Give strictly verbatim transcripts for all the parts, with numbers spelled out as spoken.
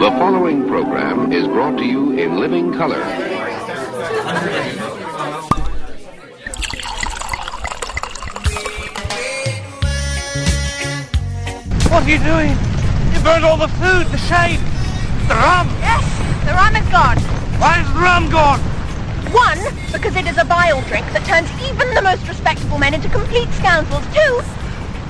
The following program is brought to you in living color. What are you doing? You burned all the food, the shade, the rum. Yes, the rum is gone. Why is the rum gone? One, because it is a vile drink that turns even the most respectable men into complete scoundrels. Two,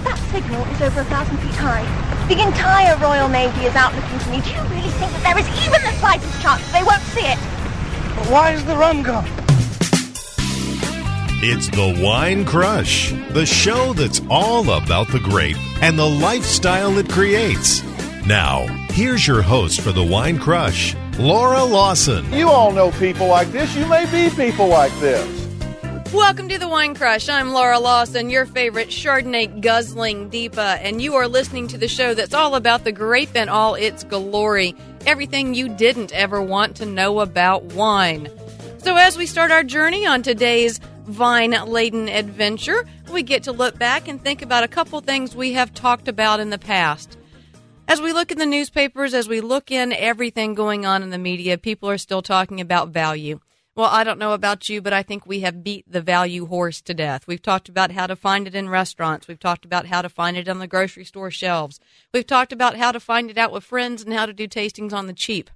that signal is over a thousand feet high. The entire Royal Navy is out looking for me. Do you really think that there is even the slightest chance they won't see it? But why is the rum gone? It's The Wine Crush, the show that's all about the grape and the lifestyle it creates. Now, here's your host for The Wine Crush, Laura Lawson. You all know people like this. You may be people like this. Welcome to The Wine Crush. I'm Laura Lawson, your favorite Chardonnay guzzling diva, and you are listening to the show that's all about the grape and all its glory, everything you didn't ever want to know about wine. So as we start our journey on today's vine-laden adventure, we get to look back and think about a couple things we have talked about in the past. As we look in the newspapers, as we look in everything going on in the media, people are still talking about value. Well, I don't know about you, but I think we have beat the value horse to death. We've talked about how to find it in restaurants. We've talked about how to find it on the grocery store shelves. We've talked about how to find it out with friends and how to do tastings on the cheap.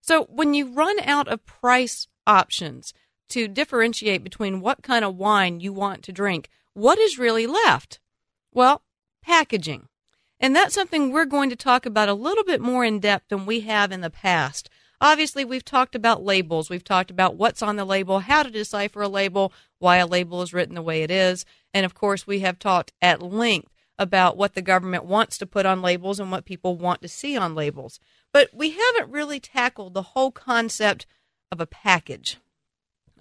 So when you run out of price options to differentiate between what kind of wine you want to drink, what is really left? Well, packaging. And that's something we're going to talk about a little bit more in depth than we have in the past. Obviously, we've talked about labels. We've talked about what's on the label, how to decipher a label, why a label is written the way it is. And, of course, we have talked at length about what the government wants to put on labels and what people want to see on labels. But we haven't really tackled the whole concept of a package.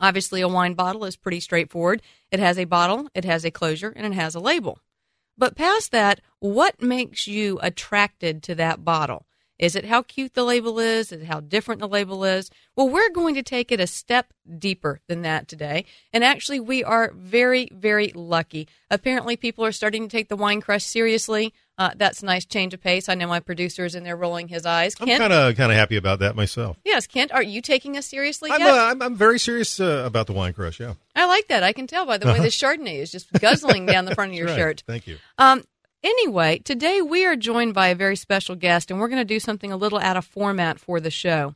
Obviously, a wine bottle is pretty straightforward. It has a bottle, it has a closure, and it has a label. But past that, what makes you attracted to that bottle? Is it how cute the label is? Is it how different the label is? Well, we're going to take it a step deeper than that today. And actually, we are very, very lucky. Apparently, people are starting to take the Wine Crush seriously. Uh, that's a nice change of pace. I know my producer is in there rolling his eyes. Kent? I'm kind of kind of happy about that myself. Yes, Kent, are you taking us seriously yet? I'm, uh, I'm, I'm very serious uh, about the Wine Crush, yeah. I like that. I can tell by the way the Chardonnay is just guzzling down the front of your right. shirt. Thank you. Um, anyway, today we are joined by a very special guest, and we're going to do something a little out of format for the show.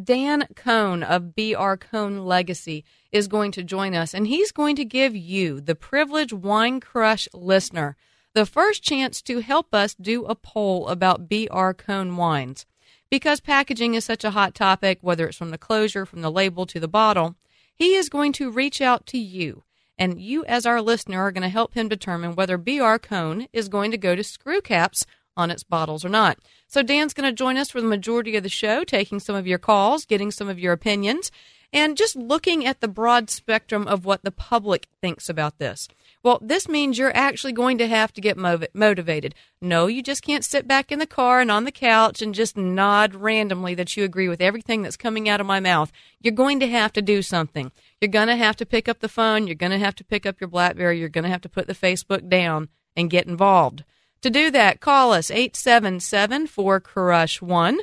Dan Cohn of B R. Cohn Legacy is going to join us, and he's going to give you, the privileged Wine Crush listener, the first chance to help us do a poll about B R. Cohn wines. Because packaging is such a hot topic, whether it's from the closure, from the label to the bottle, he is going to reach out to you. And you, as our listener, are going to help him determine whether B R. Cohn is going to go to screw caps on its bottles or not. So Dan's going to join us for the majority of the show, taking some of your calls, getting some of your opinions, and just looking at the broad spectrum of what the public thinks about this. Well, this means you're actually going to have to get motivated. No, you just can't sit back in the car and on the couch and just nod randomly that you agree with everything that's coming out of my mouth. You're going to have to do something. You're going to have to pick up the phone. You're going to have to pick up your BlackBerry. You're going to have to put the Facebook down and get involved. To do that, call us eight seven seven, four C R U S H one.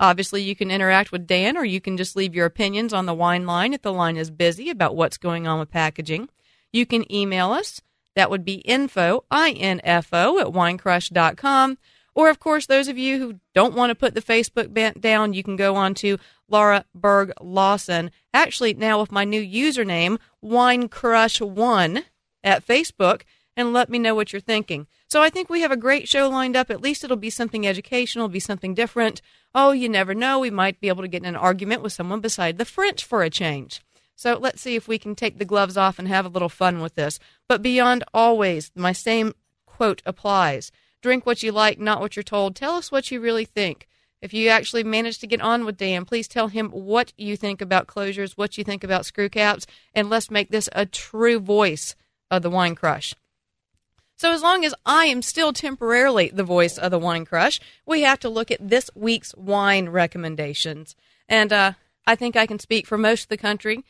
Obviously, you can interact with Dan, or you can just leave your opinions on the wine line if the line is busy about what's going on with packaging. You can email us. That would be info, I N F O, at winecrush dot com. Or, of course, those of you who don't want to put the Facebook down, you can go on to Laura Berg Lawson. Actually, now with my new username, Wine Crush one at Facebook, and let me know what you're thinking. So I think we have a great show lined up. At least it'll be something educational, be something different. Oh, you never know. We might be able to get in an argument with someone beside the French for a change. So let's see if we can take the gloves off and have a little fun with this. But beyond always, my same quote applies. Drink what you like, not what you're told. Tell us what you really think. If you actually manage to get on with Dan, please tell him what you think about closures, what you think about screw caps, and let's make this a true voice of the Wine Crush. So as long as I am still temporarily the voice of the Wine Crush, we have to look at this week's wine recommendations. And uh, I think I can speak for most of the country.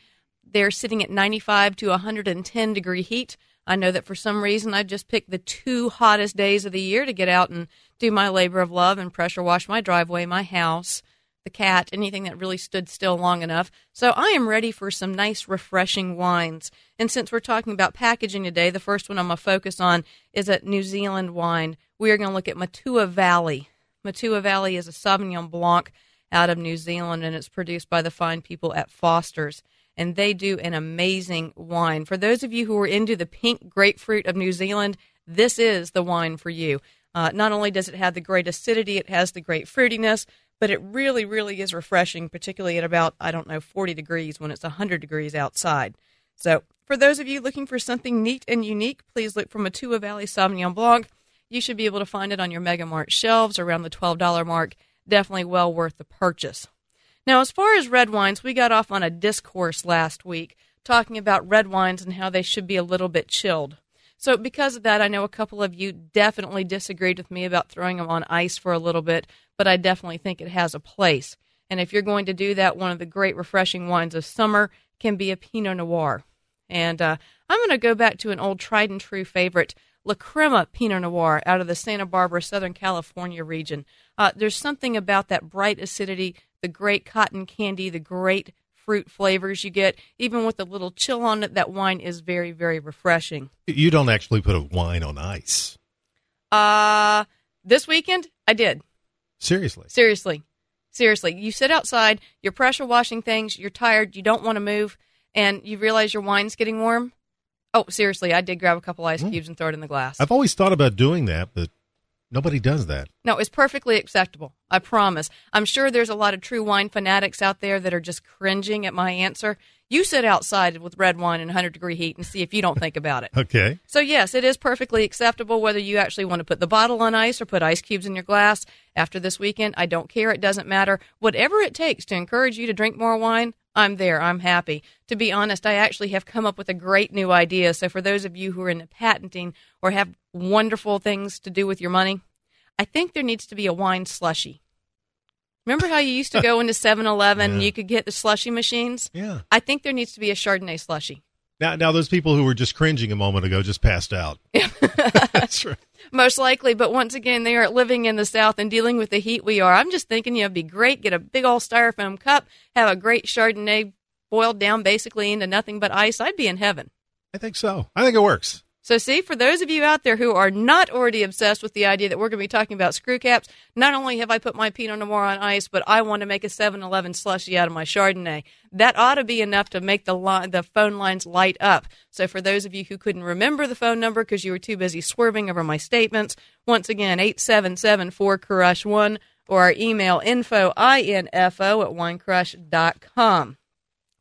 They're sitting at ninety-five to one hundred ten degree heat. I know that for some reason I just picked the two hottest days of the year to get out and do my labor of love and pressure wash my driveway, my house, the cat, anything that really stood still long enough. So I am ready for some nice, refreshing wines. And since we're talking about packaging today, the first one I'm going to focus on is a New Zealand wine. We are going to look at Matua Valley. Matua Valley is a Sauvignon Blanc out of New Zealand, and it's produced by the fine people at Foster's. And they do an amazing wine. For those of you who are into the pink grapefruit of New Zealand, this is the wine for you. Uh, not only does it have the great acidity, it has the great fruitiness, but it really, really is refreshing, particularly at about, I don't know, forty degrees when it's one hundred degrees outside. So for those of you looking for something neat and unique, please look for Matua Valley Sauvignon Blanc. You should be able to find it on your Megamart shelves around the twelve dollars mark. Definitely well worth the purchase. Now, as far as red wines, we got off on a discourse last week talking about red wines and how they should be a little bit chilled. So because of that, I know a couple of you definitely disagreed with me about throwing them on ice for a little bit, but I definitely think it has a place. And if you're going to do that, one of the great refreshing wines of summer can be a Pinot Noir. And uh, I'm going to go back to an old tried and true favorite, La Crema Pinot Noir out of the Santa Barbara, Southern California region. Uh, there's something about that bright acidity, the great cotton candy, the great fruit flavors you get. Even with a little chill on it, that wine is very, very refreshing. You don't actually put a wine on ice. Uh, this weekend, I did. Seriously? Seriously. Seriously. You sit outside, you're pressure washing things, you're tired, you don't want to move, and you realize your wine's getting warm. Oh, seriously, I did grab a couple ice cubes mm. and throw it in the glass. I've always thought about doing that, but nobody does that. No, it's perfectly acceptable. I promise. I'm sure there's a lot of true wine fanatics out there that are just cringing at my answer. You sit outside with red wine in one hundred degree heat and see if you don't think about it. Okay. So, yes, it is perfectly acceptable whether you actually want to put the bottle on ice or put ice cubes in your glass. After this weekend, I don't care. It doesn't matter. Whatever it takes to encourage you to drink more wine, I'm there. I'm happy. To be honest, I actually have come up with a great new idea. So for those of you who are into patenting or have wonderful things to do with your money, I think there needs to be a wine slushie. Remember how you used to go into seven eleven yeah. and you could get the slushie machines? Yeah. I think there needs to be a Chardonnay slushie. Now, now those people who were just cringing a moment ago just passed out. That's right. Most likely, but once again, they are living in the South and dealing with the heat we are. I'm just thinking, you know, it'd be great, get a big old styrofoam cup, have a great Chardonnay boiled down basically into nothing but ice. I'd be in heaven. I think so. I think it works. So see, for those of you out there who are not already obsessed with the idea that we're going to be talking about screw caps, not only have I put my Pinot Noir on ice, but I want to make a seven eleven slushie out of my Chardonnay. That ought to be enough to make the line, the phone lines light up. So for those of you who couldn't remember the phone number because you were too busy swerving over my statements, once again, eight seven seven four crush one or our email info, I N F O, at winecrush dot com.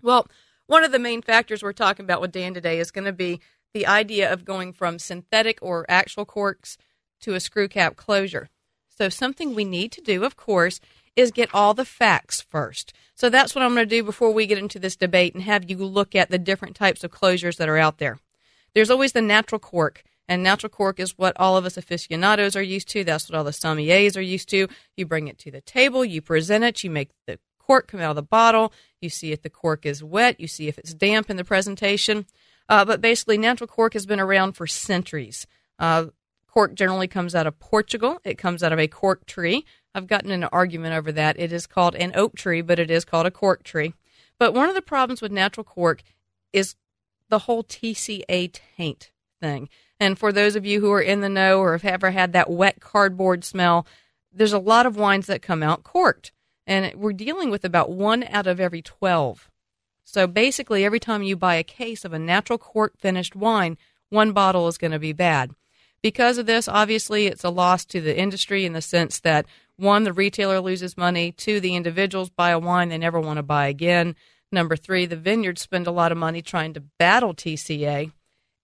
Well, one of the main factors we're talking about with Dan today is going to be the idea of going from synthetic or actual corks to a screw cap closure. So something we need to do, of course, is get all the facts first. So that's what I'm going to do before we get into this debate and have you look at the different types of closures that are out there. There's always the natural cork, and natural cork is what all of us aficionados are used to. That's what all the sommeliers are used to. You bring it to the table, you present it, you make the cork come out of the bottle, you see if the cork is wet, you see if it's damp in the presentation. Uh, but basically, natural cork has been around for centuries. Uh, cork generally comes out of Portugal. It comes out of a cork tree. I've gotten in an argument over that. It is called an oak tree, but it is called a cork tree. But one of the problems with natural cork is the whole T C A taint thing. And for those of you who are in the know or have ever had that wet cardboard smell, there's a lot of wines that come out corked. And we're dealing with about one out of every twelve. So basically, every time you buy a case of a natural cork finished wine, one bottle is going to be bad. Because of this, obviously, it's a loss to the industry in the sense that, one, the retailer loses money. Two, the individuals buy a wine they never want to buy again. Number three, the vineyards spend a lot of money trying to battle T C A.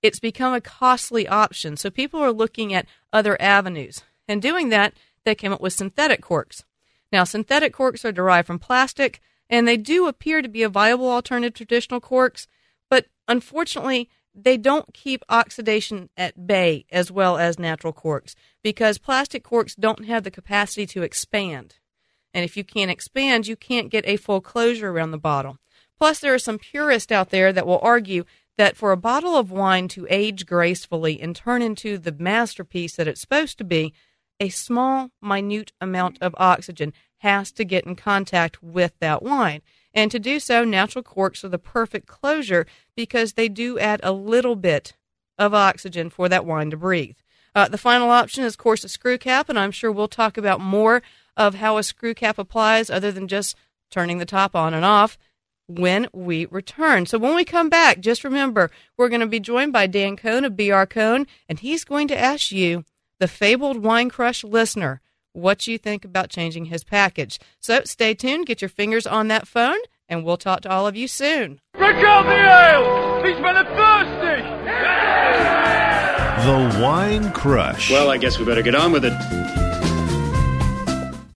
It's become a costly option. So people are looking at other avenues. And doing that, they came up with synthetic corks. Now, synthetic corks are derived from plastic, and they do appear to be a viable alternative to traditional corks, but unfortunately, they don't keep oxidation at bay as well as natural corks because plastic corks don't have the capacity to expand. And if you can't expand, you can't get a full closure around the bottle. Plus, there are some purists out there that will argue that for a bottle of wine to age gracefully and turn into the masterpiece that it's supposed to be, a small, minute amount of oxygen has to get in contact with that wine. And to do so, natural corks are the perfect closure because they do add a little bit of oxygen for that wine to breathe. Uh, the final option is, of course, a screw cap, and I'm sure we'll talk about more of how a screw cap applies other than just turning the top on and off when we return. So when we come back, just remember, we're going to be joined by Dan Cohn of B R. Cohn, and he's going to ask you, the fabled Wine Crush listener, what you think about changing his package. So stay tuned, get your fingers on that phone, and we'll talk to all of you soon. Drink out the ale! These men are thirsty! The Wine Crush. Well, I guess we better get on with it.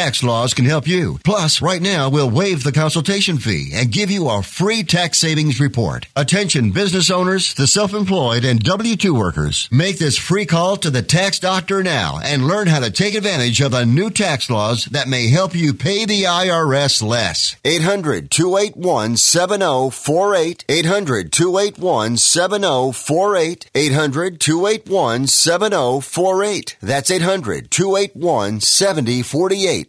Tax laws can help you. Plus, right now, we'll waive the consultation fee and give you a free tax savings report. Attention business owners, the self-employed, and W two workers. Make this free call to the tax doctor now and learn how to take advantage of the new tax laws that may help you pay the I R S less. eight hundred, two eight one, seven oh four eight. eight hundred, two eight one, seven oh four eight. eight hundred, two eight one, seven oh four eight. That's eight hundred, two eight one, seven oh four eight.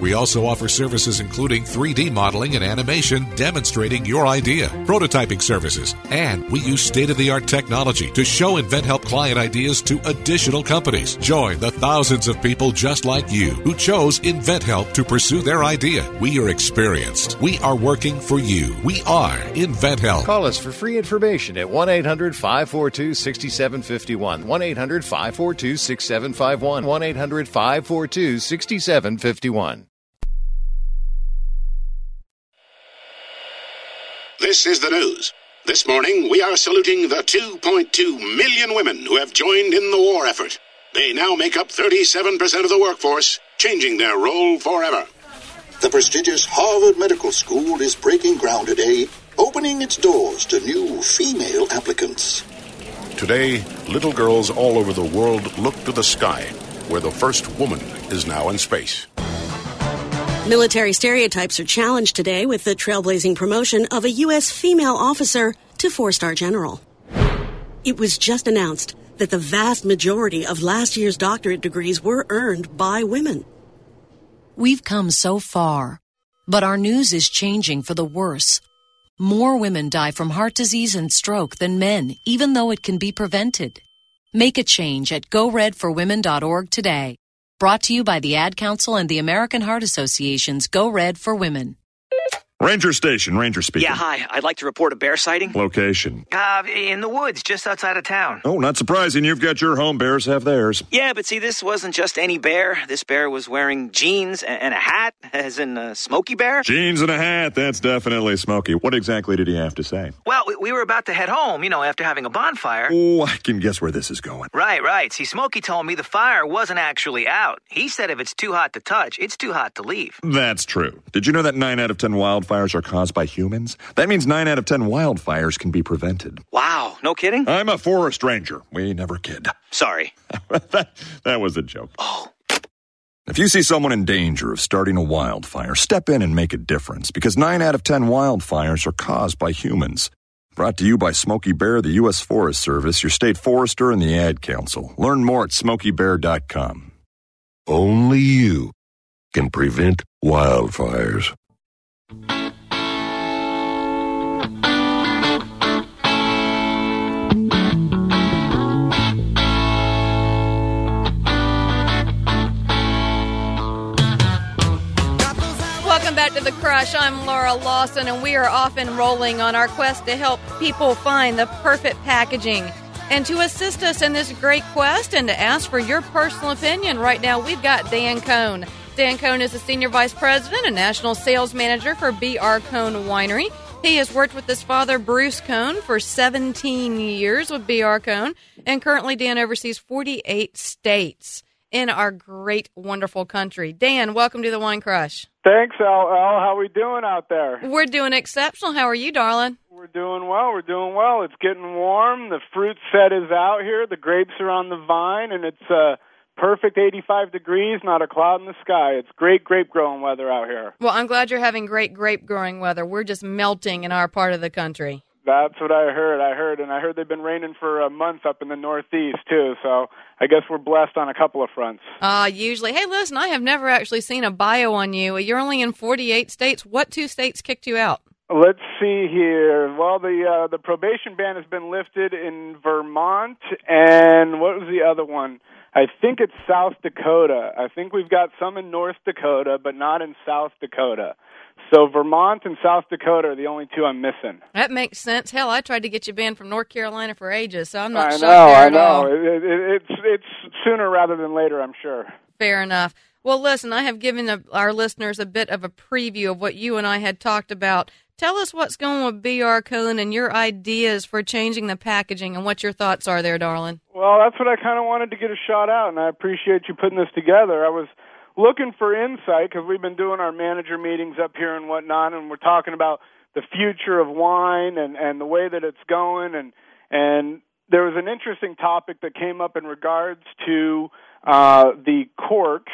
We also offer services including three D modeling and animation demonstrating your idea, prototyping services, and we use state-of-the-art technology to show InventHelp client ideas to additional companies. Join the thousands of people just like you who chose InventHelp to pursue their idea. We are experienced. We are working for you. We are InventHelp. Call us for free information at one eight hundred, five four two, six seven five one, one eight hundred, five four two, six seven five one, one eight hundred, five four two, six seven five one. This is the news. This morning, we are saluting the two point two million women who have joined in the war effort. They now make up thirty-seven percent of the workforce, changing their role forever. The prestigious Harvard Medical School is breaking ground today, opening its doors to new female applicants. Today, little girls all over the world look to the sky, where the first woman is now in space. Military stereotypes are challenged today with the trailblazing promotion of a U S female officer to four-star general. It was just announced that the vast majority of last year's doctorate degrees were earned by women. We've come so far, but our news is changing for the worse. More women die from heart disease and stroke than men, even though it can be prevented. Make a change at go red for women dot org today. Brought to you by the Ad Council and the American Heart Association's Go Red for Women. Ranger Station, Ranger speaking. Yeah, hi. I'd like to report a bear sighting. Location? Uh, in the woods, just outside of town. Oh, not surprising. You've got your home. Bears have theirs. Yeah, but see, this wasn't just any bear. This bear was wearing jeans and a hat, as in a Smokey Bear. Jeans and a hat. That's definitely Smokey. What exactly did he have to say? Well, we were about to head home, you know, after having a bonfire. Oh, I can guess where this is going. Right, right. See, Smokey told me the fire wasn't actually out. He said if it's too hot to touch, it's too hot to leave. That's true. Did you know that nine out of ten wildfires Fires are caused by humans? That means nine out of ten wildfires can be prevented. Wow, no kidding? I'm a forest ranger. We never kid. Sorry. that, that was a joke. Oh. If you see someone in danger of starting a wildfire, step in and make a difference, because nine out of ten wildfires are caused by humans. Brought to you by Smokey Bear, the U S Forest Service, your state forester, and the Ad Council. Learn more at smokey bear dot com. Only you can prevent wildfires. back to The Crush. I'm Laura Lawson, and we are off and rolling on our quest to help people find the perfect packaging. And to assist us in this great quest and to ask for your personal opinion right now, we've got Dan Cohn. Dan Cohn is the Senior Vice President and National Sales Manager for B R. Cohn Winery. He has worked with his father, Bruce Cohn, for seventeen years with B R. Cohn, and currently Dan oversees forty-eight states in our great, wonderful country. Dan, welcome to The Wine Crush. Thanks, Al. Al, how we doing out there? We're doing exceptional. How are you, darling? We're doing well. We're doing well. It's getting warm. The fruit set is out here. The grapes are on the vine, and it's uh, perfect eighty-five degrees, not a cloud in the sky. It's great grape-growing weather out here. Well, I'm glad you're having great grape-growing weather. We're just melting in our part of the country. That's what I heard. I heard, and I heard they've been raining for a month up in the Northeast, too, so I guess we're blessed on a couple of fronts. Uh, usually. Hey, listen, I have never actually seen a bio on you. You're only in forty-eight states. What two states kicked you out? Let's see here. Well, the uh, the probation ban has been lifted in Vermont, and what was the other one? I think it's South Dakota. I think we've got some in North Dakota, but not in South Dakota. So Vermont and South Dakota are the only two I'm missing. That makes sense. Hell, I tried to get you banned from North Carolina for ages, so I'm not shocked at all. I know, I know. It, it, it's, it's sooner rather than later, I'm sure. Fair enough. Well, listen, I have given a, our listeners a bit of a preview of what you and I had talked about. Tell us what's going on with B R. Cohn and your ideas for changing the packaging and what your thoughts are there, darling. Well, that's what I kind of wanted to get a shot out, and I appreciate you putting this together. I was looking for insight because we've been doing our manager meetings up here and whatnot, and we're talking about the future of wine and, and the way that it's going. And, and there was an interesting topic that came up in regards to uh, the corks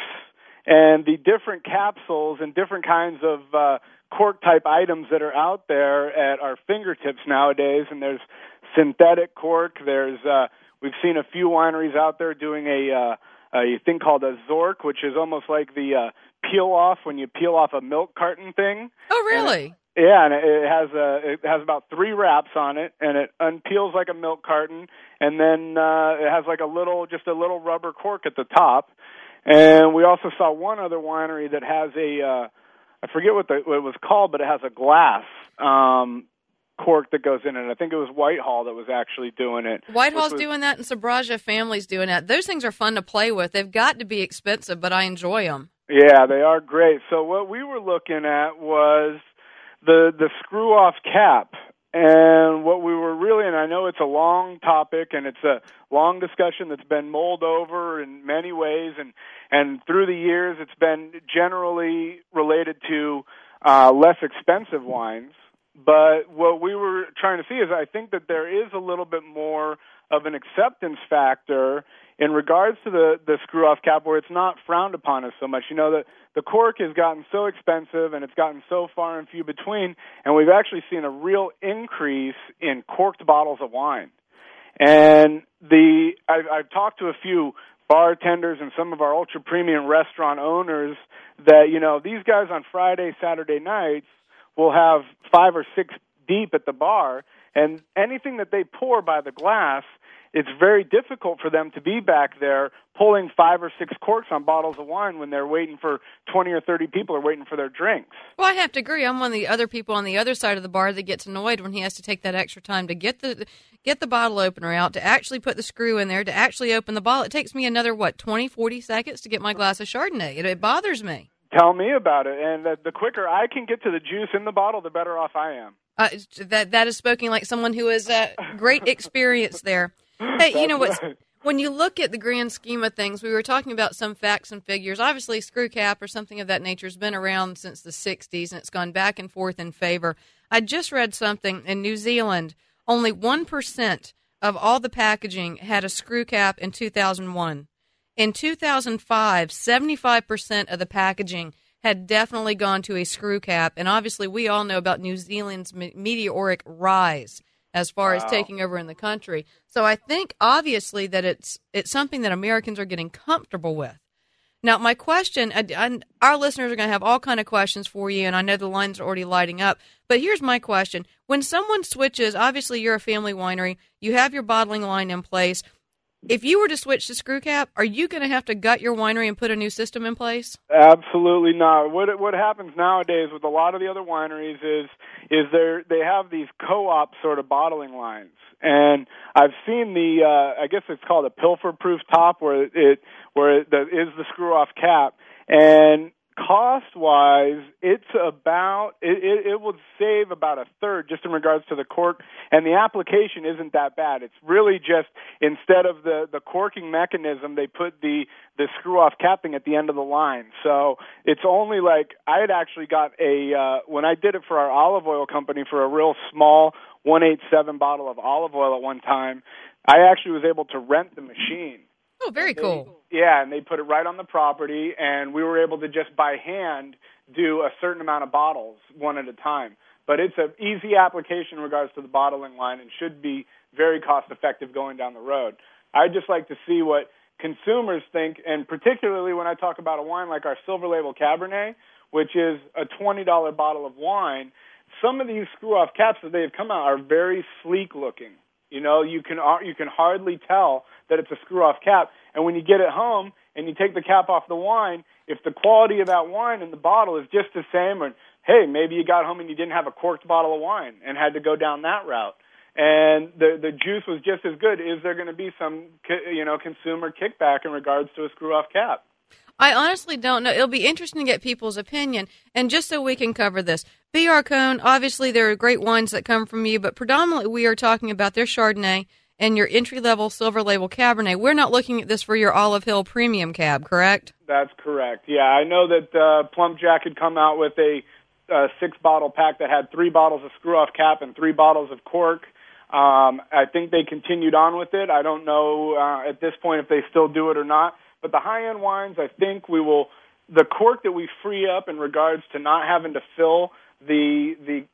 and the different capsules and different kinds of uh, cork-type items that are out there at our fingertips nowadays. And there's synthetic cork. There's uh, we've seen a few wineries out there doing a, uh, a thing called a Zork, which is almost like the uh, peel-off when you peel off a milk carton thing. Oh, really? And it, yeah, and it has a, it has about three wraps on it, and it unpeels like a milk carton, and then uh, it has like a little, just a little rubber cork at the top. And we also saw one other winery that has a, uh, I forget what, the, what it was called, but it has a glass um, cork that goes in it. I think it was Whitehall that was actually doing it. Whitehall's was, doing that, and Sabraja Family's doing that. Those things are fun to play with. They've got to be expensive, but I enjoy them. Yeah, they are great. So what we were looking at was the the screw-off cap. And what we were really, and I know it's a long topic and it's a long discussion that's been mulled over in many ways, and, and through the years it's been generally related to uh, less expensive wines. But what we were trying to see is I think that there is a little bit more of an acceptance factor in regards to the, the screw-off cap where it's not frowned upon as so much. You know, the, the cork has gotten so expensive and it's gotten so far and few between, and we've actually seen a real increase in corked bottles of wine. And the I've, I've talked to a few bartenders and some of our ultra-premium restaurant owners that, you know, these guys on Friday, Saturday nights will have five or six deep at the bar, and anything that they pour by the glass, it's very difficult for them to be back there pulling five or six corks on bottles of wine when they're waiting for twenty or thirty people are waiting for their drinks. Well, I have to agree. I'm one of the other people on the other side of the bar that gets annoyed when he has to take that extra time to get the get the bottle opener out, to actually put the screw in there, to actually open the bottle. It takes me another, what, twenty, forty seconds to get my glass of Chardonnay. It, it bothers me. Tell me about it. And the, the quicker I can get to the juice in the bottle, the better off I am. Uh, that that is spoken like someone who has uh, great experience there. Hey, you know what? Right. When you look at the grand scheme of things, we were talking about some facts and figures. Obviously, screw cap or something of that nature has been around since the sixties, and it's gone back and forth in favor. I just read something in New Zealand. Only one percent of all the packaging had a screw cap in two thousand one. In two thousand five, seventy-five percent of the packaging had definitely gone to a screw cap. And obviously, we all know about New Zealand's meteoric rise as far wow. as taking over in the country. So I think, obviously, that it's it's something that Americans are getting comfortable with. Now, my question, I, I, our listeners are going to have all kind of questions for you, and I know the lines are already lighting up, but here's my question. When someone switches, obviously, you're a family winery, you have your bottling line in place. if you were to switch to screw cap, are you going to have to gut your winery and put a new system in place? Absolutely not. What what happens nowadays with a lot of the other wineries is is they they have these co-op sort of bottling lines, and I've seen the uh, I guess it's called a pilfer-proof top where it where it is the screw-off cap, and cost-wise, it's about it, it, it will save about a third just in regards to the cork, and the application isn't that bad. It's really just instead of the, the corking mechanism, they put the, the screw-off capping at the end of the line. So it's only like I had actually got a uh, when I did it for our olive oil company for a real small one eighty-seven bottle of olive oil at one time, I actually was able to rent the machine. Oh, very cool. They, yeah, and they put it right on the property, and we were able to just by hand do a certain amount of bottles one at a time. But it's an easy application in regards to the bottling line and should be very cost-effective going down the road. I'd just like to see what consumers think, and particularly when I talk about a wine like our Silver Label Cabernet, which is a twenty dollars bottle of wine, some of these screw-off caps that they've come out are very sleek-looking. You know, you can you can hardly tell that it's a screw-off cap. And when you get it home and you take the cap off the wine, if the quality of that wine in the bottle is just the same, or, hey, maybe you got home and you didn't have a corked bottle of wine and had to go down that route, and the the juice was just as good, is there going to be some, you know, consumer kickback in regards to a screw-off cap? I honestly don't know. It'll be interesting to get people's opinion. And just so we can cover this, B R. Cohn, obviously there are great wines that come from you, but predominantly we are talking about their Chardonnay and your entry-level Silver Label Cabernet. We're not looking at this for your Olive Hill Premium Cab, correct? That's correct. Yeah, I know that uh, Plump Jack had come out with a uh, six-bottle pack that had three bottles of screw-off cap and three bottles of cork. Um, I think they continued on with it. I don't know uh, at this point if they still do it or not. But the high-end wines, I think we will, the cork that we free up in regards to not having to fill the, the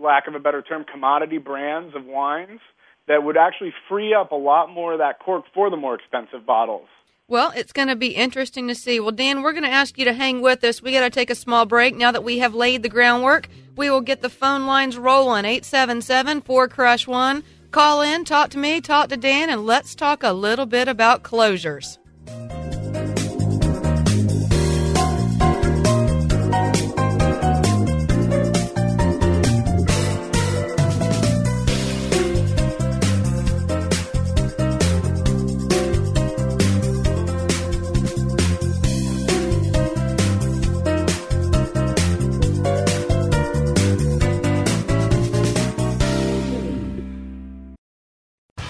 lack of a better term, commodity brands of wines, that would actually free up a lot more of that cork for the more expensive bottles. Well, it's going to be interesting to see. Well, Dan, we're going to ask you to hang with us. We got to take a small break. Now that we have laid the groundwork, we will get the phone lines rolling, eight seven seven, four C R U S H one. Call in, talk to me, talk to Dan, and let's talk a little bit about closures.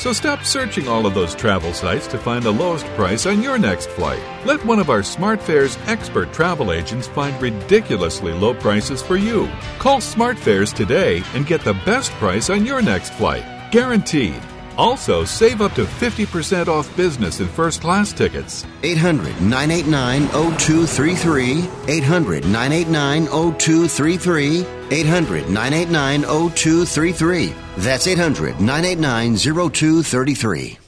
So stop searching all of those travel sites to find the lowest price on your next flight. Let one of our SmartFares expert travel agents find ridiculously low prices for you. Call SmartFares today and get the best price on your next flight. Guaranteed. Also, save up to fifty percent off business and first-class tickets. eight hundred, nine eight nine, zero two three three. eight hundred, nine eight nine, zero two three three. eight hundred, nine eight nine, zero two three three. That's eight hundred, nine eight nine, zero two three three.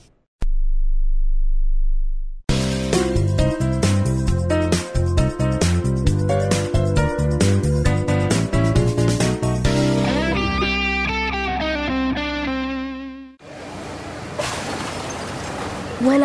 When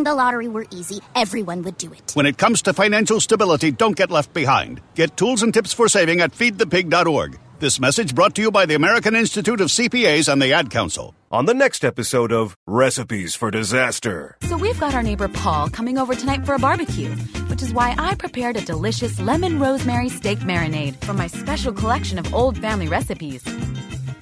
the lottery were easy, everyone would do it. When it comes to financial stability, don't get left behind. Get tools and tips for saving at feed the pig dot org. This message brought to you by the American Institute of C P As and the Ad Council. On the next episode of Recipes for Disaster. So we've got our neighbor Paul coming over tonight for a barbecue, which is why I prepared a delicious lemon rosemary steak marinade from my special collection of old family recipes.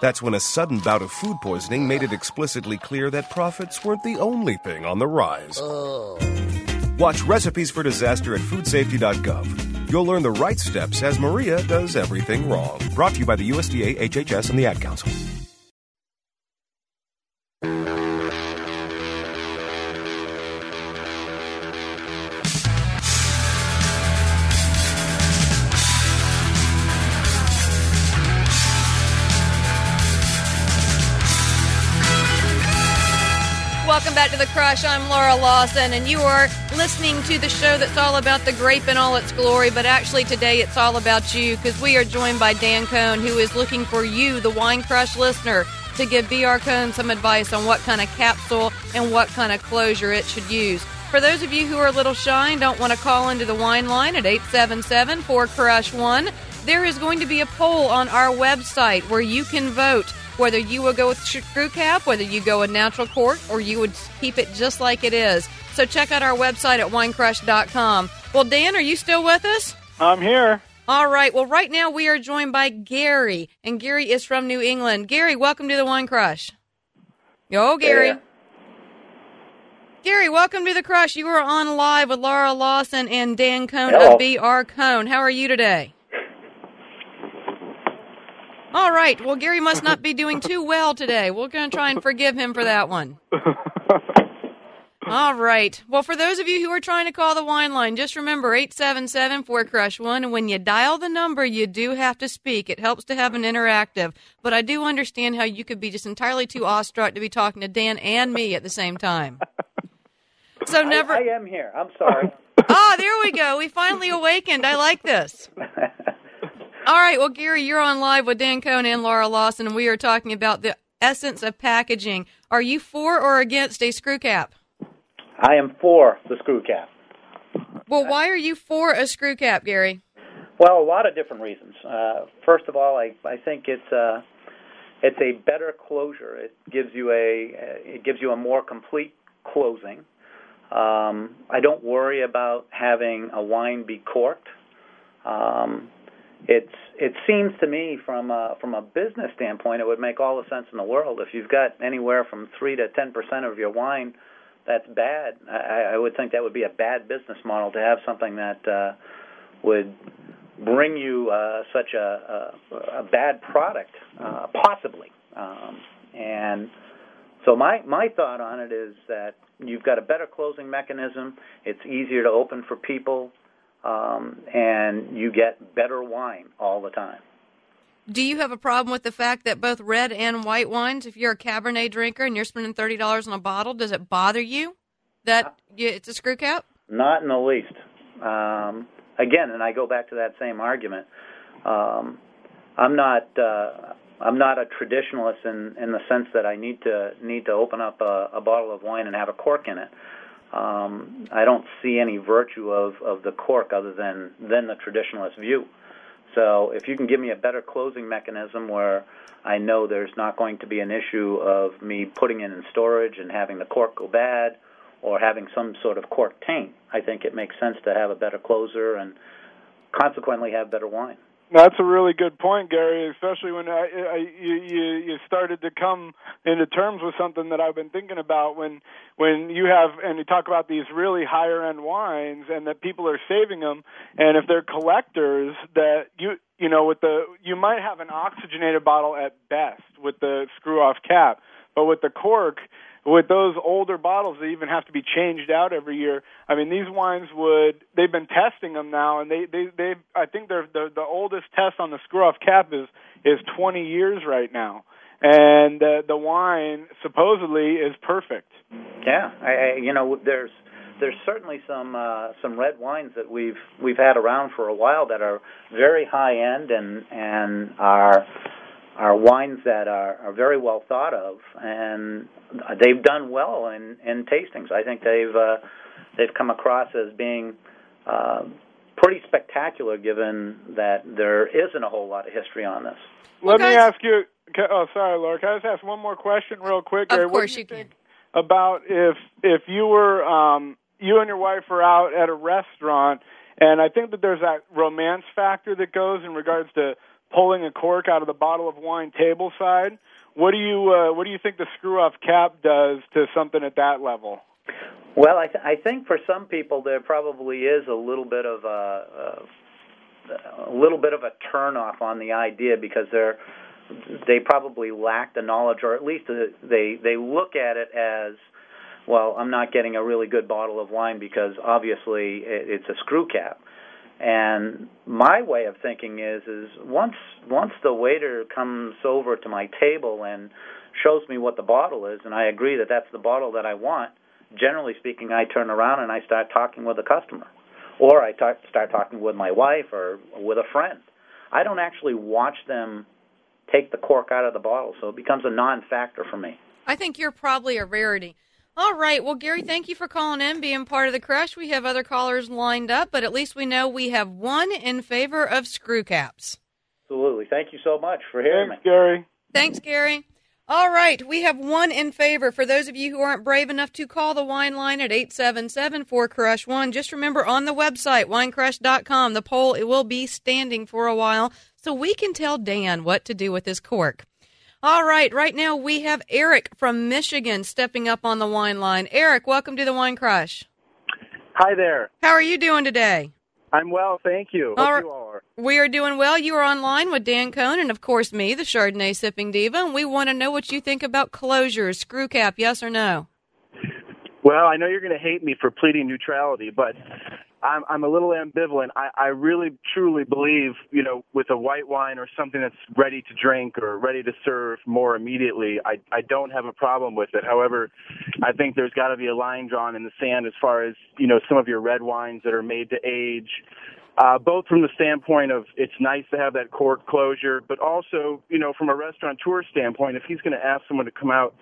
That's when a sudden bout of food poisoning made it explicitly clear that profits weren't the only thing on the rise. Oh. Watch Recipes for Disaster at food safety dot gov. You'll learn the right steps as Maria does everything wrong. Brought to you by the U S D A, H H S, and the Ad Council. Welcome back to The Crush. I'm Laura Lawson, and you are listening to the show that's all about the grape and all its glory, but actually today it's all about you, because we are joined by Dan Cohn, who is looking for you, the Wine Crush listener, to give B R. Cohn some advice on what kind of capsule and what kind of closure it should use. For those of you who are a little shy and don't want to call into the wine line at eight seven seven, four crush one, there is going to be a poll on our website where you can vote whether you will go with screw cap, whether you go with natural cork, or you would keep it just like it is. So check out our website at wine crush dot com. Well, Dan, are you still with us? I'm here. All right. Well, right now we are joined by Gary, and Gary is from New England. Gary, welcome to the Wine Crush. Yo, Gary. Yeah. Gary, welcome to the Crush. You are on live with Laura Lawson and Dan Cohn Hello. Of B R. Cohn. How are you today? All right. Well, Gary must not be doing too well today. We're going to try and forgive him for that one. All right. Well, for those of you who are trying to call the wine line, just remember eight seven seven, four crush one. And when you dial the number, you do have to speak. It helps to have an interactive. But I do understand how you could be just entirely too awestruck to be talking to Dan and me at the same time. So never. I, I am here. I'm sorry. Ah, there we go. We finally awakened. I like this. All right, well, Gary, you're on live with Dan Cohn and Laura Lawson, and we are talking about the essence of packaging. Are you for or against a screw cap? I am for the screw cap. Well, why are you for a screw cap, Gary? Well, a lot of different reasons. Uh, first of all, I, I think it's uh, it's a better closure. It gives you a it gives you a more complete closing. Um, I don't worry about having a wine be corked. Um, It's, it seems to me, from a, from a business standpoint, it would make all the sense in the world. If you've got anywhere from three to ten percent of your wine that's bad, I, I would think that would be a bad business model to have something that uh, would bring you uh, such a, a, a bad product, uh, possibly. Um, and so my, my thought on it is that you've got a better closing mechanism. It's easier to open for people. Um, and you get better wine all the time. Do you have a problem with the fact that both red and white wines, if you're a Cabernet drinker and you're spending thirty dollars on a bottle, does it bother you that it's a screw cap? Not in the least. Um, again, and I go back to that same argument. Um, I'm not uh, I'm not a traditionalist in, in the sense that I need to need to open up a, a bottle of wine and have a cork in it. Um, I don't see any virtue of, of the cork other than than the traditionalist view. So if you can give me a better closing mechanism where I know there's not going to be an issue of me putting it in storage and having the cork go bad or having some sort of cork taint, I think it makes sense to have a better closer and consequently have better wine. That's a really good point, Gary, especially when I, I, you, you started to come into terms with something that I've been thinking about when when you have, and you talk about these really higher-end wines and that people are saving them, and if they're collectors, that you you know, with the you might have an oxygenated bottle at best with the screw-off cap, but with the cork, with those older bottles that even have to be changed out every year, I mean, these wines would, they've been testing them now, and they, they, they I think they're, the, the oldest test on the screw-off cap is, is twenty years right now. And uh, the wine, supposedly, is perfect. Yeah. I, I, you know, there's there's certainly some uh, some red wines that we've we've had around for a while that are very high-end and, and are... are wines that are, are very well thought of, and they've done well in, in tastings. I think they've uh, they've come across as being uh, pretty spectacular, given that there isn't a whole lot of history on this. Let okay. me ask you. Oh, sorry, Laura. Can I just ask one more question, real quick? Of course, you, you think can. About if if you were um, you and your wife were out at a restaurant, and I think that there's that romance factor that goes in regards to pulling a cork out of the bottle of wine table side. What do you uh, what do you think the screw-off cap does to something at that level? Well, I, th- I think for some people there probably is a little bit of a, a, a little bit of a turn-off on the idea because they're they probably lack the knowledge, or at least they they look at it as, well, I'm not getting a really good bottle of wine because obviously it's a screw cap. And my way of thinking is, is once once the waiter comes over to my table and shows me what the bottle is, and I agree that that's the bottle that I want, generally speaking, I turn around and I start talking with the customer, or I talk, start talking with my wife or with a friend. I don't actually watch them take the cork out of the bottle, so it becomes a non-factor for me. I think you're probably a rarity. All right. Well, Gary, thank you for calling in, being part of the crush. We have other callers lined up, but at least we know we have one in favor of screw caps. Absolutely. Thank you so much for hearing Thanks, me. Gary. Thanks, Gary. All right. We have one in favor. For those of you who aren't brave enough to call the wine line at eight seven seven, four C R U S H one, just remember on the website, wine crush dot com, the poll, it will be standing for a while, so we can tell Dan what to do with his cork. All right, right now we have Eric from Michigan stepping up on the wine line. Eric, welcome to the Wine Crush. Hi there. How are you doing today? I'm well, thank you. All Hope you all are. We are doing well. You are online with Dan Cohn and, of course, me, the Chardonnay Sipping Diva, and we want to know what you think about closures, screw cap, yes or no? Well, I know you're going to hate me for pleading neutrality, but I'm, I'm a little ambivalent. I, I really, truly believe, you know, with a white wine or something that's ready to drink or ready to serve more immediately, I, I don't have a problem with it. However, I think there's got to be a line drawn in the sand as far as, you know, some of your red wines that are made to age, uh, both from the standpoint of it's nice to have that cork closure, but also, you know, from a restaurateur standpoint, if he's going to ask someone to come out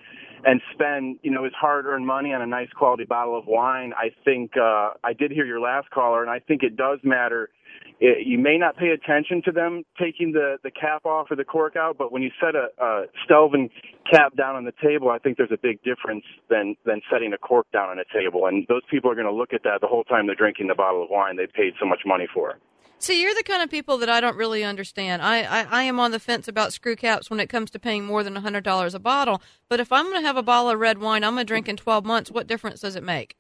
and spend, you know, his hard-earned money on a nice quality bottle of wine, I think uh, I did hear your last caller, and I think it does matter. It, you may not pay attention to them taking the, the cap off or the cork out, but when you set a, a Stelvin cap down on the table, I think there's a big difference than, than setting a cork down on a table. And those people are going to look at that the whole time they're drinking the bottle of wine they paid so much money for. See, you're the kind of people that I don't really understand. I, I, I am on the fence about screw caps when it comes to paying more than one hundred dollars a bottle. But if I'm going to have a bottle of red wine I'm going to drink in twelve months, what difference does it make?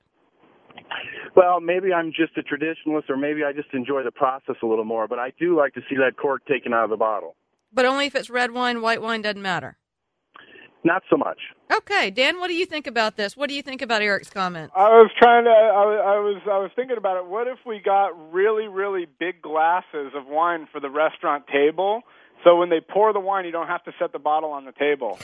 Well, maybe I'm just a traditionalist, or maybe I just enjoy the process a little more. But I do like to see that cork taken out of the bottle. But only if it's red wine, white wine, doesn't matter? Not so much. Okay, Dan, what do you think about this? What do you think about Eric's comment? I was trying to, I, I was, I was thinking about it. What if we got really, really big glasses of wine for the restaurant table, so when they pour the wine, you don't have to set the bottle on the table?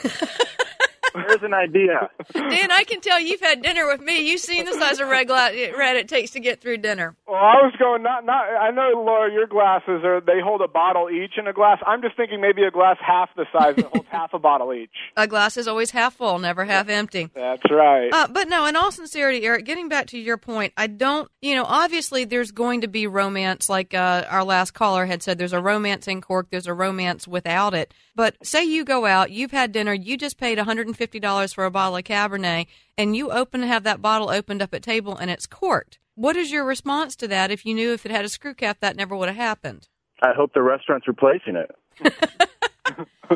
There's an idea. Dan, I can tell you've had dinner with me. You've seen the size of red, gla- red it takes to get through dinner. Well, I was going not not. I know, Laura, your glasses are they hold a bottle each in a glass. I'm just thinking maybe a glass half the size that holds half a bottle each. A glass is always half full, never half empty. That's right. Uh, but no, in all sincerity, Eric, getting back to your point, I don't. You know, obviously, there's going to be romance, like uh, our last caller had said. There's a romance in Cork. There's a romance without it. But say you go out, you've had dinner, you just paid one hundred fifty dollars for a bottle of Cabernet, and you open to have that bottle opened up at table, and it's corked. What is your response to that? If you knew if it had a screw cap, that never would have happened. I hope the restaurant's replacing it.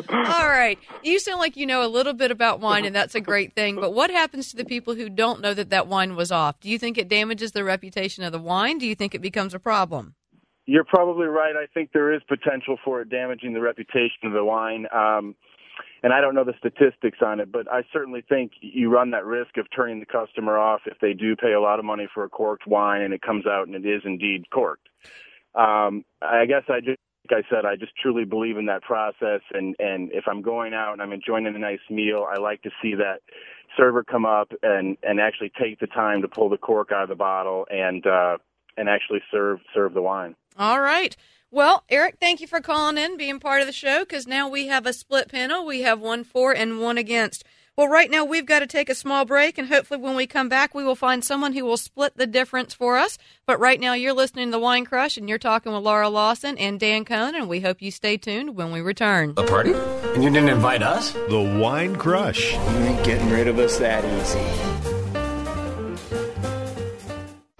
All right. You sound like you know a little bit about wine, and that's a great thing. But what happens to the people who don't know that that wine was off? Do you think it damages the reputation of the wine? Do you think it becomes a problem? You're probably right. I think there is potential for it damaging the reputation of the wine. Um, and I don't know the statistics on it, but I certainly think you run that risk of turning the customer off if they do pay a lot of money for a corked wine and it comes out and it is indeed corked. Um, I guess I just, like I said, I just truly believe in that process. And, and if I'm going out and I'm enjoying a nice meal, I like to see that server come up and, and actually take the time to pull the cork out of the bottle and, uh, and actually serve, serve the wine. All right. Well, Eric, thank you for calling in, being part of the show, because now we have a split panel. We have one for and one against. Well, right now we've got to take a small break, and hopefully when we come back, we will find someone who will split the difference for us. But right now you're listening to The Wine Crush, and you're talking with Laura Lawson and Dan Cohn, and we hope you stay tuned when we return. A party? And you didn't invite us? The Wine Crush. You ain't getting rid of us that easy.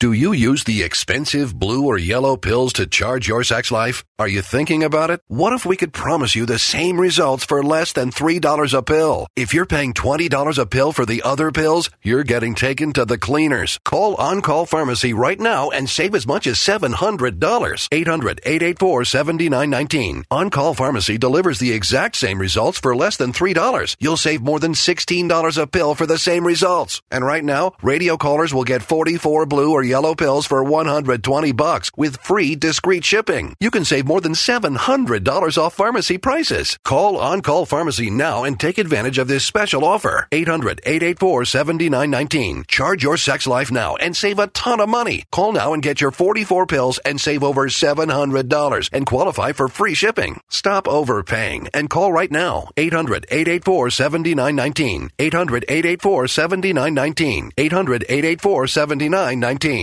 Do you use the expensive blue or yellow pills to charge your sex life? Are you thinking about it? What if we could promise you the same results for less than three dollars a pill? If you're paying twenty dollars a pill for the other pills, you're getting taken to the cleaners. Call On Call Pharmacy right now and save as much as seven hundred dollars. eight hundred eight eight four seven nine one nine. On Call Pharmacy delivers the exact same results for less than three dollars. You'll save more than sixteen dollars a pill for the same results. And right now, radio callers will get forty-four blue or yellow Yellow pills for one hundred twenty bucks with free discreet shipping. You can save more than seven hundred dollars off pharmacy prices. Call On Call Pharmacy now and take advantage of this special offer. eight hundred eight eight four seven nine one nine. Charge your sex life now and save a ton of money. Call now and get your forty-four pills and save over seven hundred dollars and qualify for free shipping. Stop overpaying and call right now. eight hundred eight eight four seven nine one nine. eight hundred eight eight four seven nine one nine. eight hundred eight eight four seven nine one nine.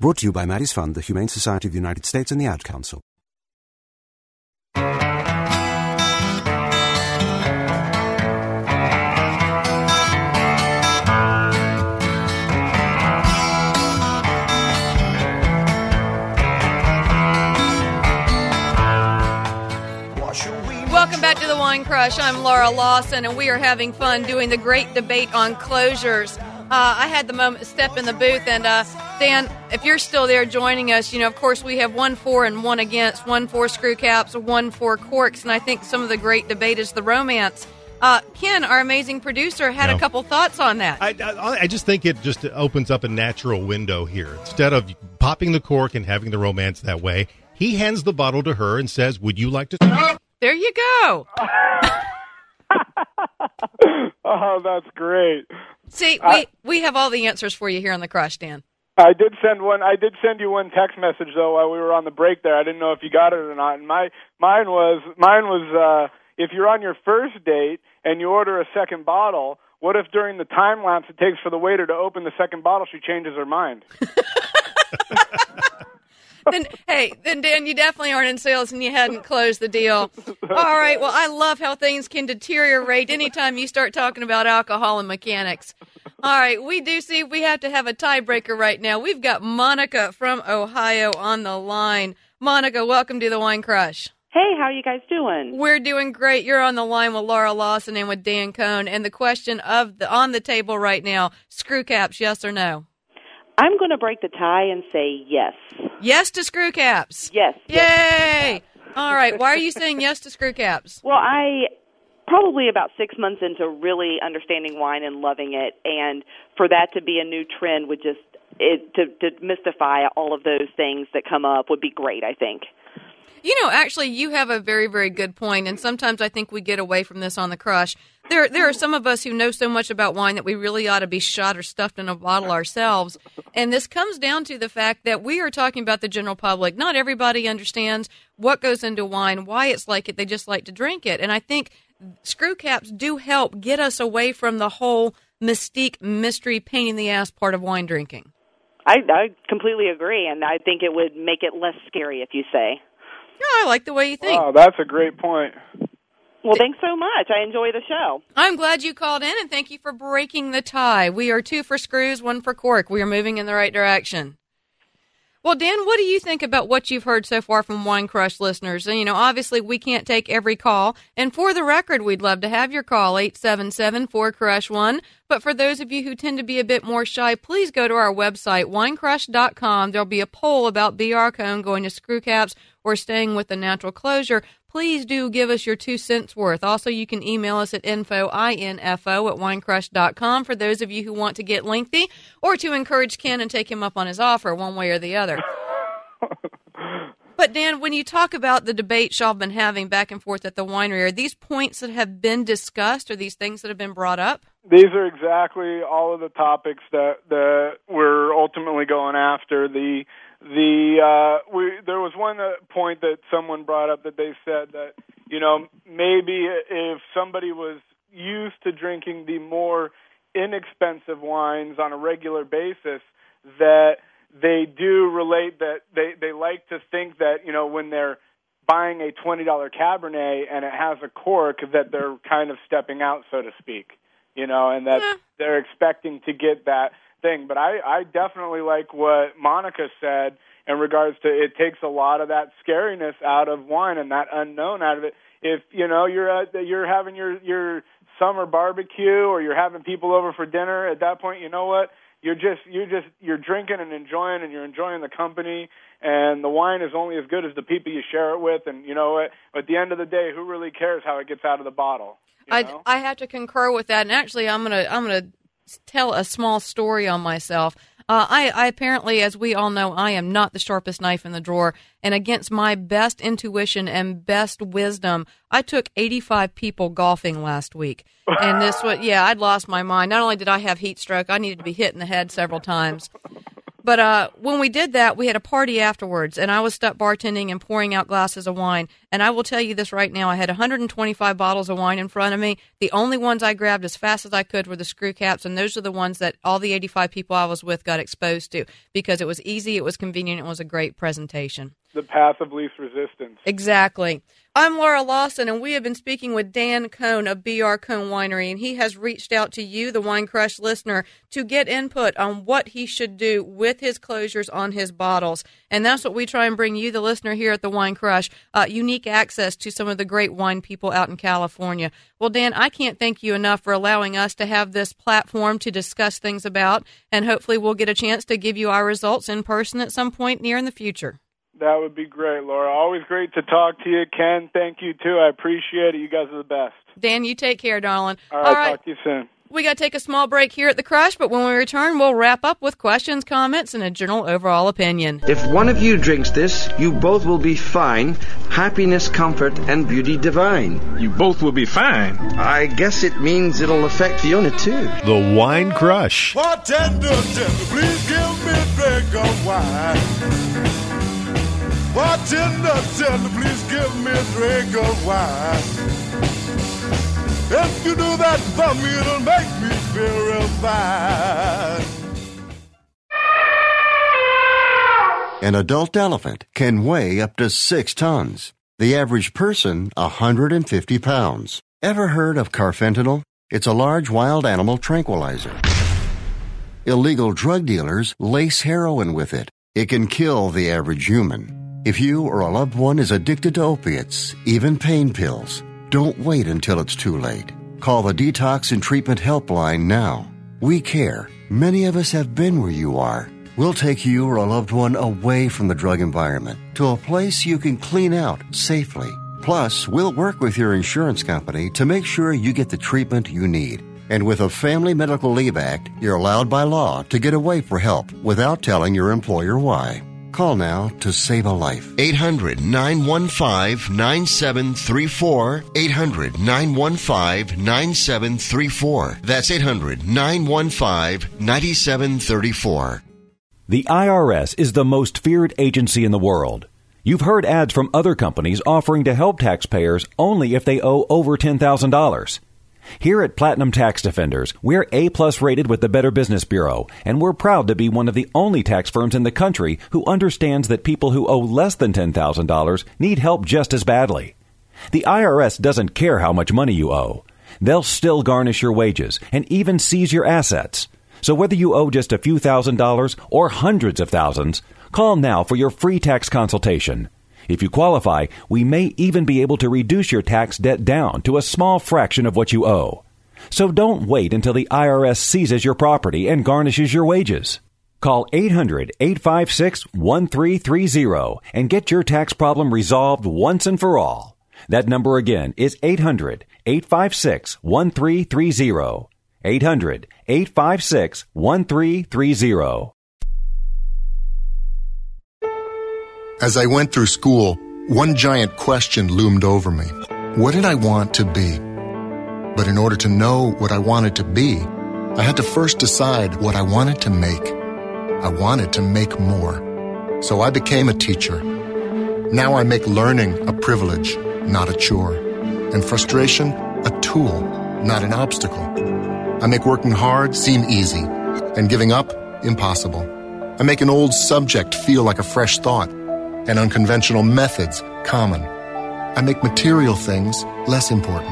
Brought to you by Maddie's Fund, the Humane Society of the United States, and the Ad Council. Wine Crush. I'm Laura Lawson, and we are having fun doing the great debate on closures. Uh, I had the moment to step in the booth, and uh, Dan, if you're still there joining us, you know, of course, we have one for and one against, one for screw caps, one for corks, and I think some of the great debate is the romance. Uh, Ken, our amazing producer, had no. a couple thoughts on that. I, I, I just think it just opens up a natural window here. Instead of popping the cork and having the romance that way, he hands the bottle to her and says, "Would you like to?" There you go. Oh, that's great. See, we, I, we have all the answers for you here on The Crush, Dan. I did send one. I did send you one text message though while we were on the break there. I didn't know if you got it or not. And my mine was mine was. Uh, If you're on your first date and you order a second bottle, what if during the time lapse it takes for the waiter to open the second bottle, she changes her mind? Then, hey, then, Dan, you definitely aren't in sales and you hadn't closed the deal. All right, well, I love how things can deteriorate anytime you start talking about alcohol and mechanics. All right, we do see we have to have a tiebreaker right now. We've got Monica from Ohio on the line. Monica, welcome to The Wine Crush. Hey, how are you guys doing? We're doing great. You're on the line with Laura Lawson and with Dan Cohn. And the question of the, on the table right now, screw caps, yes or no? I'm going to break the tie and say yes. Yes to screw caps? Yes. Yay! Yes. All right. Why are you saying yes to screw caps? Well, I probably about six months into really understanding wine and loving it. And for that to be a new trend would just, it, to, to mystify all of those things that come up would be great, I think. You know, actually, you have a very, very good point, and sometimes I think we get away from this on The Crush. There there are some of us who know so much about wine that we really ought to be shot or stuffed in a bottle ourselves, and this comes down to the fact that we are talking about the general public. Not everybody understands what goes into wine, why it's like it. They just like to drink it, and I think screw caps do help get us away from the whole mystique, mystery, pain-in-the-ass part of wine drinking. I, I completely agree, and I think it would make it less scary if you say. No, I like the way you think. Wow, that's a great point. Well, thanks so much. I enjoy the show. I'm glad you called in, and thank you for breaking the tie. We are two for screws, one for cork. We are moving in the right direction. Well, Dan, what do you think about what you've heard so far from Wine Crush listeners? And, you know, obviously we can't take every call. And for the record, we'd love to have your call, eight seven seven, four crush one. But for those of you who tend to be a bit more shy, please go to our website, wine crush dot com. There'll be a poll about B R. Cohn going to screw caps or staying with the natural closure. Please do give us your two cents worth. Also, you can email us at info, I N F O, at wine crush dot com for those of you who want to get lengthy or to encourage Ken and take him up on his offer one way or the other. But, Dan, when you talk about the debate y'all have been having back and forth at the winery, are these points that have been discussed or these things that have been brought up? These are exactly all of the topics that, that we're ultimately going after. The The uh, we, there was one uh, point that someone brought up that they said that, you know, maybe if somebody was used to drinking the more inexpensive wines on a regular basis, that they do relate that they, they like to think that, you know, when they're buying a twenty dollar Cabernet and it has a cork, that they're kind of stepping out, so to speak, you know, and that yeah. they're expecting to get that thing. But I, I definitely like what Monica said in regards to it takes a lot of that scariness out of wine and that unknown out of it. If, you know, you're at, you're having your, your summer barbecue or you're having people over for dinner, at that point, you know what? You're just you're just you're drinking and enjoying, and you're enjoying the company, and the wine is only as good as the people you share it with. And you know what? At the end of the day, who really cares how it gets out of the bottle? You know? I I have to concur with that. And actually, I'm gonna I'm gonna. tell a small story on myself. Uh, I, I apparently, as we all know, I am not the sharpest knife in the drawer. And against my best intuition and best wisdom, I took eighty-five people golfing last week. And this was, yeah, I'd lost my mind. Not only did I have heat stroke, I needed to be hit in the head several times. But uh, when we did that, we had a party afterwards, and I was stuck bartending and pouring out glasses of wine. And I will tell you this right now, I had one hundred twenty-five bottles of wine in front of me. The only ones I grabbed as fast as I could were the screw caps, and those are the ones that all the eighty-five people I was with got exposed to because it was easy, it was convenient, it was a great presentation. the path of least resistance. Exactly. I'm Laura Lawson, and we have been speaking with Dan Cohn of B R. Cohn Winery, and he has reached out to you, the Wine Crush listener, to get input on what he should do with his closures on his bottles. And that's what we try and bring you, the listener, here at the Wine Crush, uh, unique access to some of the great wine people out in California. Well, Dan, I can't thank you enough for allowing us to have this platform to discuss things about, and hopefully we'll get a chance to give you our results in person at some point near in the future. That would be great, Laura. Always great to talk to you. Ken, thank you, too. I appreciate it. You guys are the best. Dan, you take care, darling. All right, All right. Talk to you soon. We got to take a small break here at The Crush, but when we return, we'll wrap up with questions, comments, and a general overall opinion. If one of you drinks this, you both will be fine. Happiness, comfort, and beauty divine. You both will be fine. I guess it means it'll affect Fiona, too. The Wine Crush. Bartender, please give me a drink of wine. Bartender, tender, please give me a drink of wine. If you do that for me, it'll make me feel real fine. An adult elephant can weigh up to six tons. The average person, one hundred fifty pounds. Ever heard of carfentanil? It's a large wild animal tranquilizer. Illegal drug dealers lace heroin with it. It can kill the average human. If you or a loved one is addicted to opiates, even pain pills, don't wait until it's too late. Call the Detox and Treatment Helpline now. We care. Many of us have been where you are. We'll take you or a loved one away from the drug environment to a place you can clean out safely. Plus, we'll work with your insurance company to make sure you get the treatment you need. And with a Family Medical Leave Act, you're allowed by law to get away for help without telling your employer why. Call now to save a life. eight hundred nine one five nine seven three four. eight hundred nine one five nine seven three four. That's eight hundred nine one five nine seven three four. The I R S is the most feared agency in the world. You've heard ads from other companies offering to help taxpayers only if they owe over ten thousand dollars. Here at Platinum Tax Defenders, we're A-plus rated with the Better Business Bureau, and we're proud to be one of the only tax firms in the country who understands that people who owe less than ten thousand dollars need help just as badly. The I R S doesn't care how much money you owe. They'll still garnish your wages and even seize your assets. So whether you owe just a few thousand dollars or hundreds of thousands, call now for your free tax consultation. If you qualify, we may even be able to reduce your tax debt down to a small fraction of what you owe. So don't wait until the I R S seizes your property and garnishes your wages. Call eight hundred eight five six one three three zero and get your tax problem resolved once and for all. That number again is eight hundred eight five six one three three zero. eight hundred eight five six one three three zero. As I went through school, one giant question loomed over me. What did I want to be? But in order to know what I wanted to be, I had to first decide what I wanted to make. I wanted to make more. So I became a teacher. Now I make learning a privilege, not a chore. And frustration, a tool, not an obstacle. I make working hard seem easy, and giving up, impossible. I make an old subject feel like a fresh thought, and unconventional methods common. I make material things less important,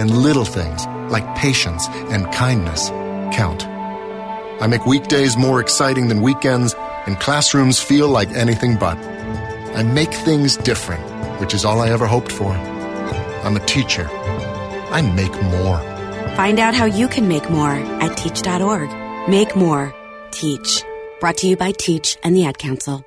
and little things like patience and kindness count. I make weekdays more exciting than weekends, and classrooms feel like anything but. I make things different, which is all I ever hoped for. I'm a teacher. I make more. Find out how you can make more at teach dot org. Make more. Teach. Brought to you by Teach and the Ad Council.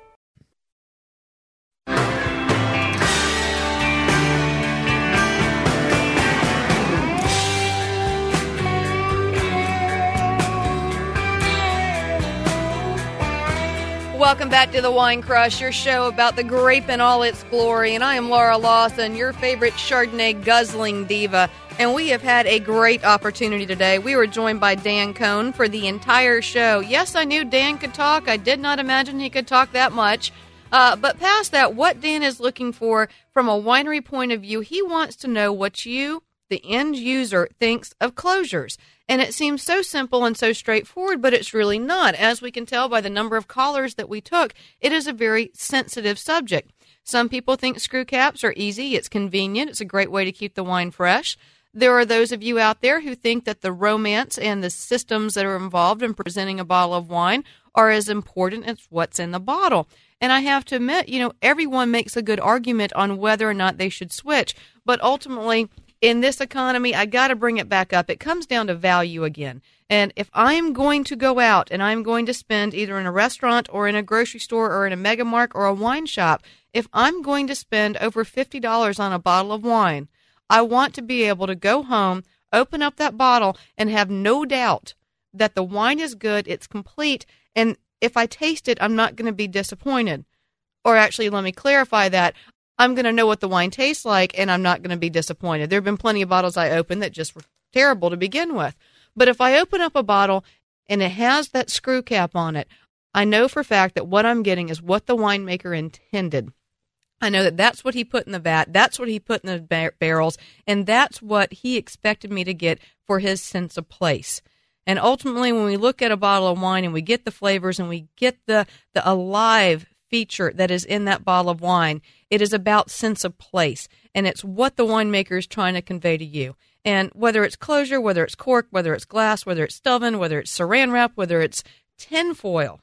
Welcome back to The Wine Crush, your show about the grape in all its glory. And I am Laura Lawson, your favorite Chardonnay guzzling diva. And we have had a great opportunity today. We were joined by Dan Cohn for the entire show. Yes, I knew Dan could talk. I did not imagine he could talk that much. Uh, but past that, what Dan is looking for from a winery point of view, he wants to know what you, the end user, thinks of closures. And it seems so simple and so straightforward, but it's really not. As we can tell by the number of callers that we took, it is a very sensitive subject. Some people think screw caps are easy. It's convenient. It's a great way to keep the wine fresh. There are those of you out there who think that the romance and the systems that are involved in presenting a bottle of wine are as important as what's in the bottle. And I have to admit, you know, everyone makes a good argument on whether or not they should switch. But ultimately, in this economy, I got to bring it back up. It comes down to value again. And if I'm going to go out and I'm going to spend either in a restaurant or in a grocery store or in a Megamart or a wine shop, if I'm going to spend over fifty dollars on a bottle of wine, I want to be able to go home, open up that bottle, and have no doubt that the wine is good, it's complete, and if I taste it, I'm not going to be disappointed. Or actually, let me clarify that. I'm going to know what the wine tastes like, and I'm not going to be disappointed. There have been plenty of bottles I opened that just were terrible to begin with. But if I open up a bottle and it has that screw cap on it, I know for a fact that what I'm getting is what the winemaker intended. I know that that's what he put in the vat, that's what he put in the bar- barrels, and that's what he expected me to get for his sense of place. And ultimately, when we look at a bottle of wine and we get the flavors and we get the, the alive feature that is in that bottle of wine, it is about sense of place, and it's what the winemaker is trying to convey to you. And whether it's closure, whether it's cork, whether it's glass, whether it's stelvin, whether it's saran wrap, whether it's tinfoil,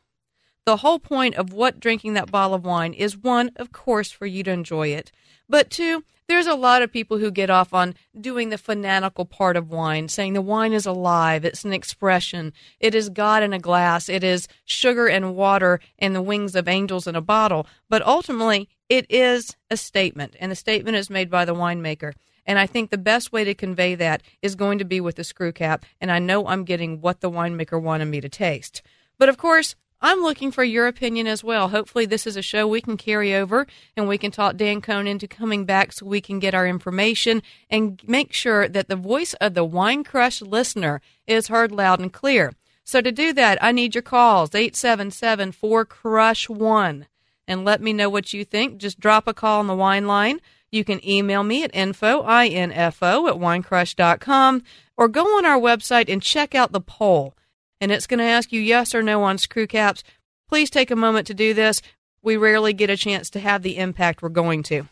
the whole point of what drinking that bottle of wine is, one, of course, for you to enjoy it, but two, there's a lot of people who get off on doing the fanatical part of wine, saying the wine is alive, it's an expression, it is God in a glass, it is sugar and water and the wings of angels in a bottle, but ultimately it is a statement, and the statement is made by the winemaker. And I think the best way to convey that is going to be with the screw cap, and I know I'm getting what the winemaker wanted me to taste. But, of course, I'm looking for your opinion as well. Hopefully this is a show we can carry over, and we can talk Dan Cohn into coming back so we can get our information and make sure that the voice of the Wine Crush listener is heard loud and clear. So to do that, I need your calls, eight seven seven, four, C R U S H one, and let me know what you think. Just drop a call on the wine line. You can email me at info, I N F O, at winecrush dot com, or go on our website and check out the poll. And it's going to ask you yes or no on screw caps. Please take a moment to do this. We rarely get a chance to have the impact we're going to.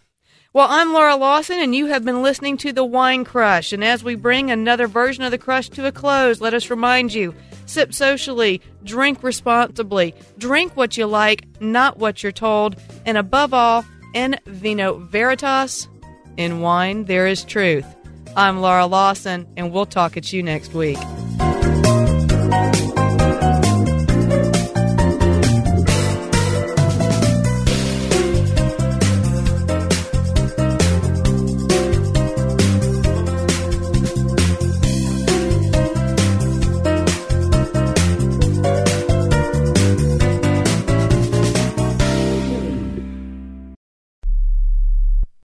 Well, I'm Laura Lawson, and you have been listening to The Wine Crush. And as we bring another version of The Crush to a close, let us remind you, sip socially, drink responsibly, drink what you like, not what you're told, and above all, in vino veritas, in wine there is truth. I'm Laura Lawson, and we'll talk at you next week.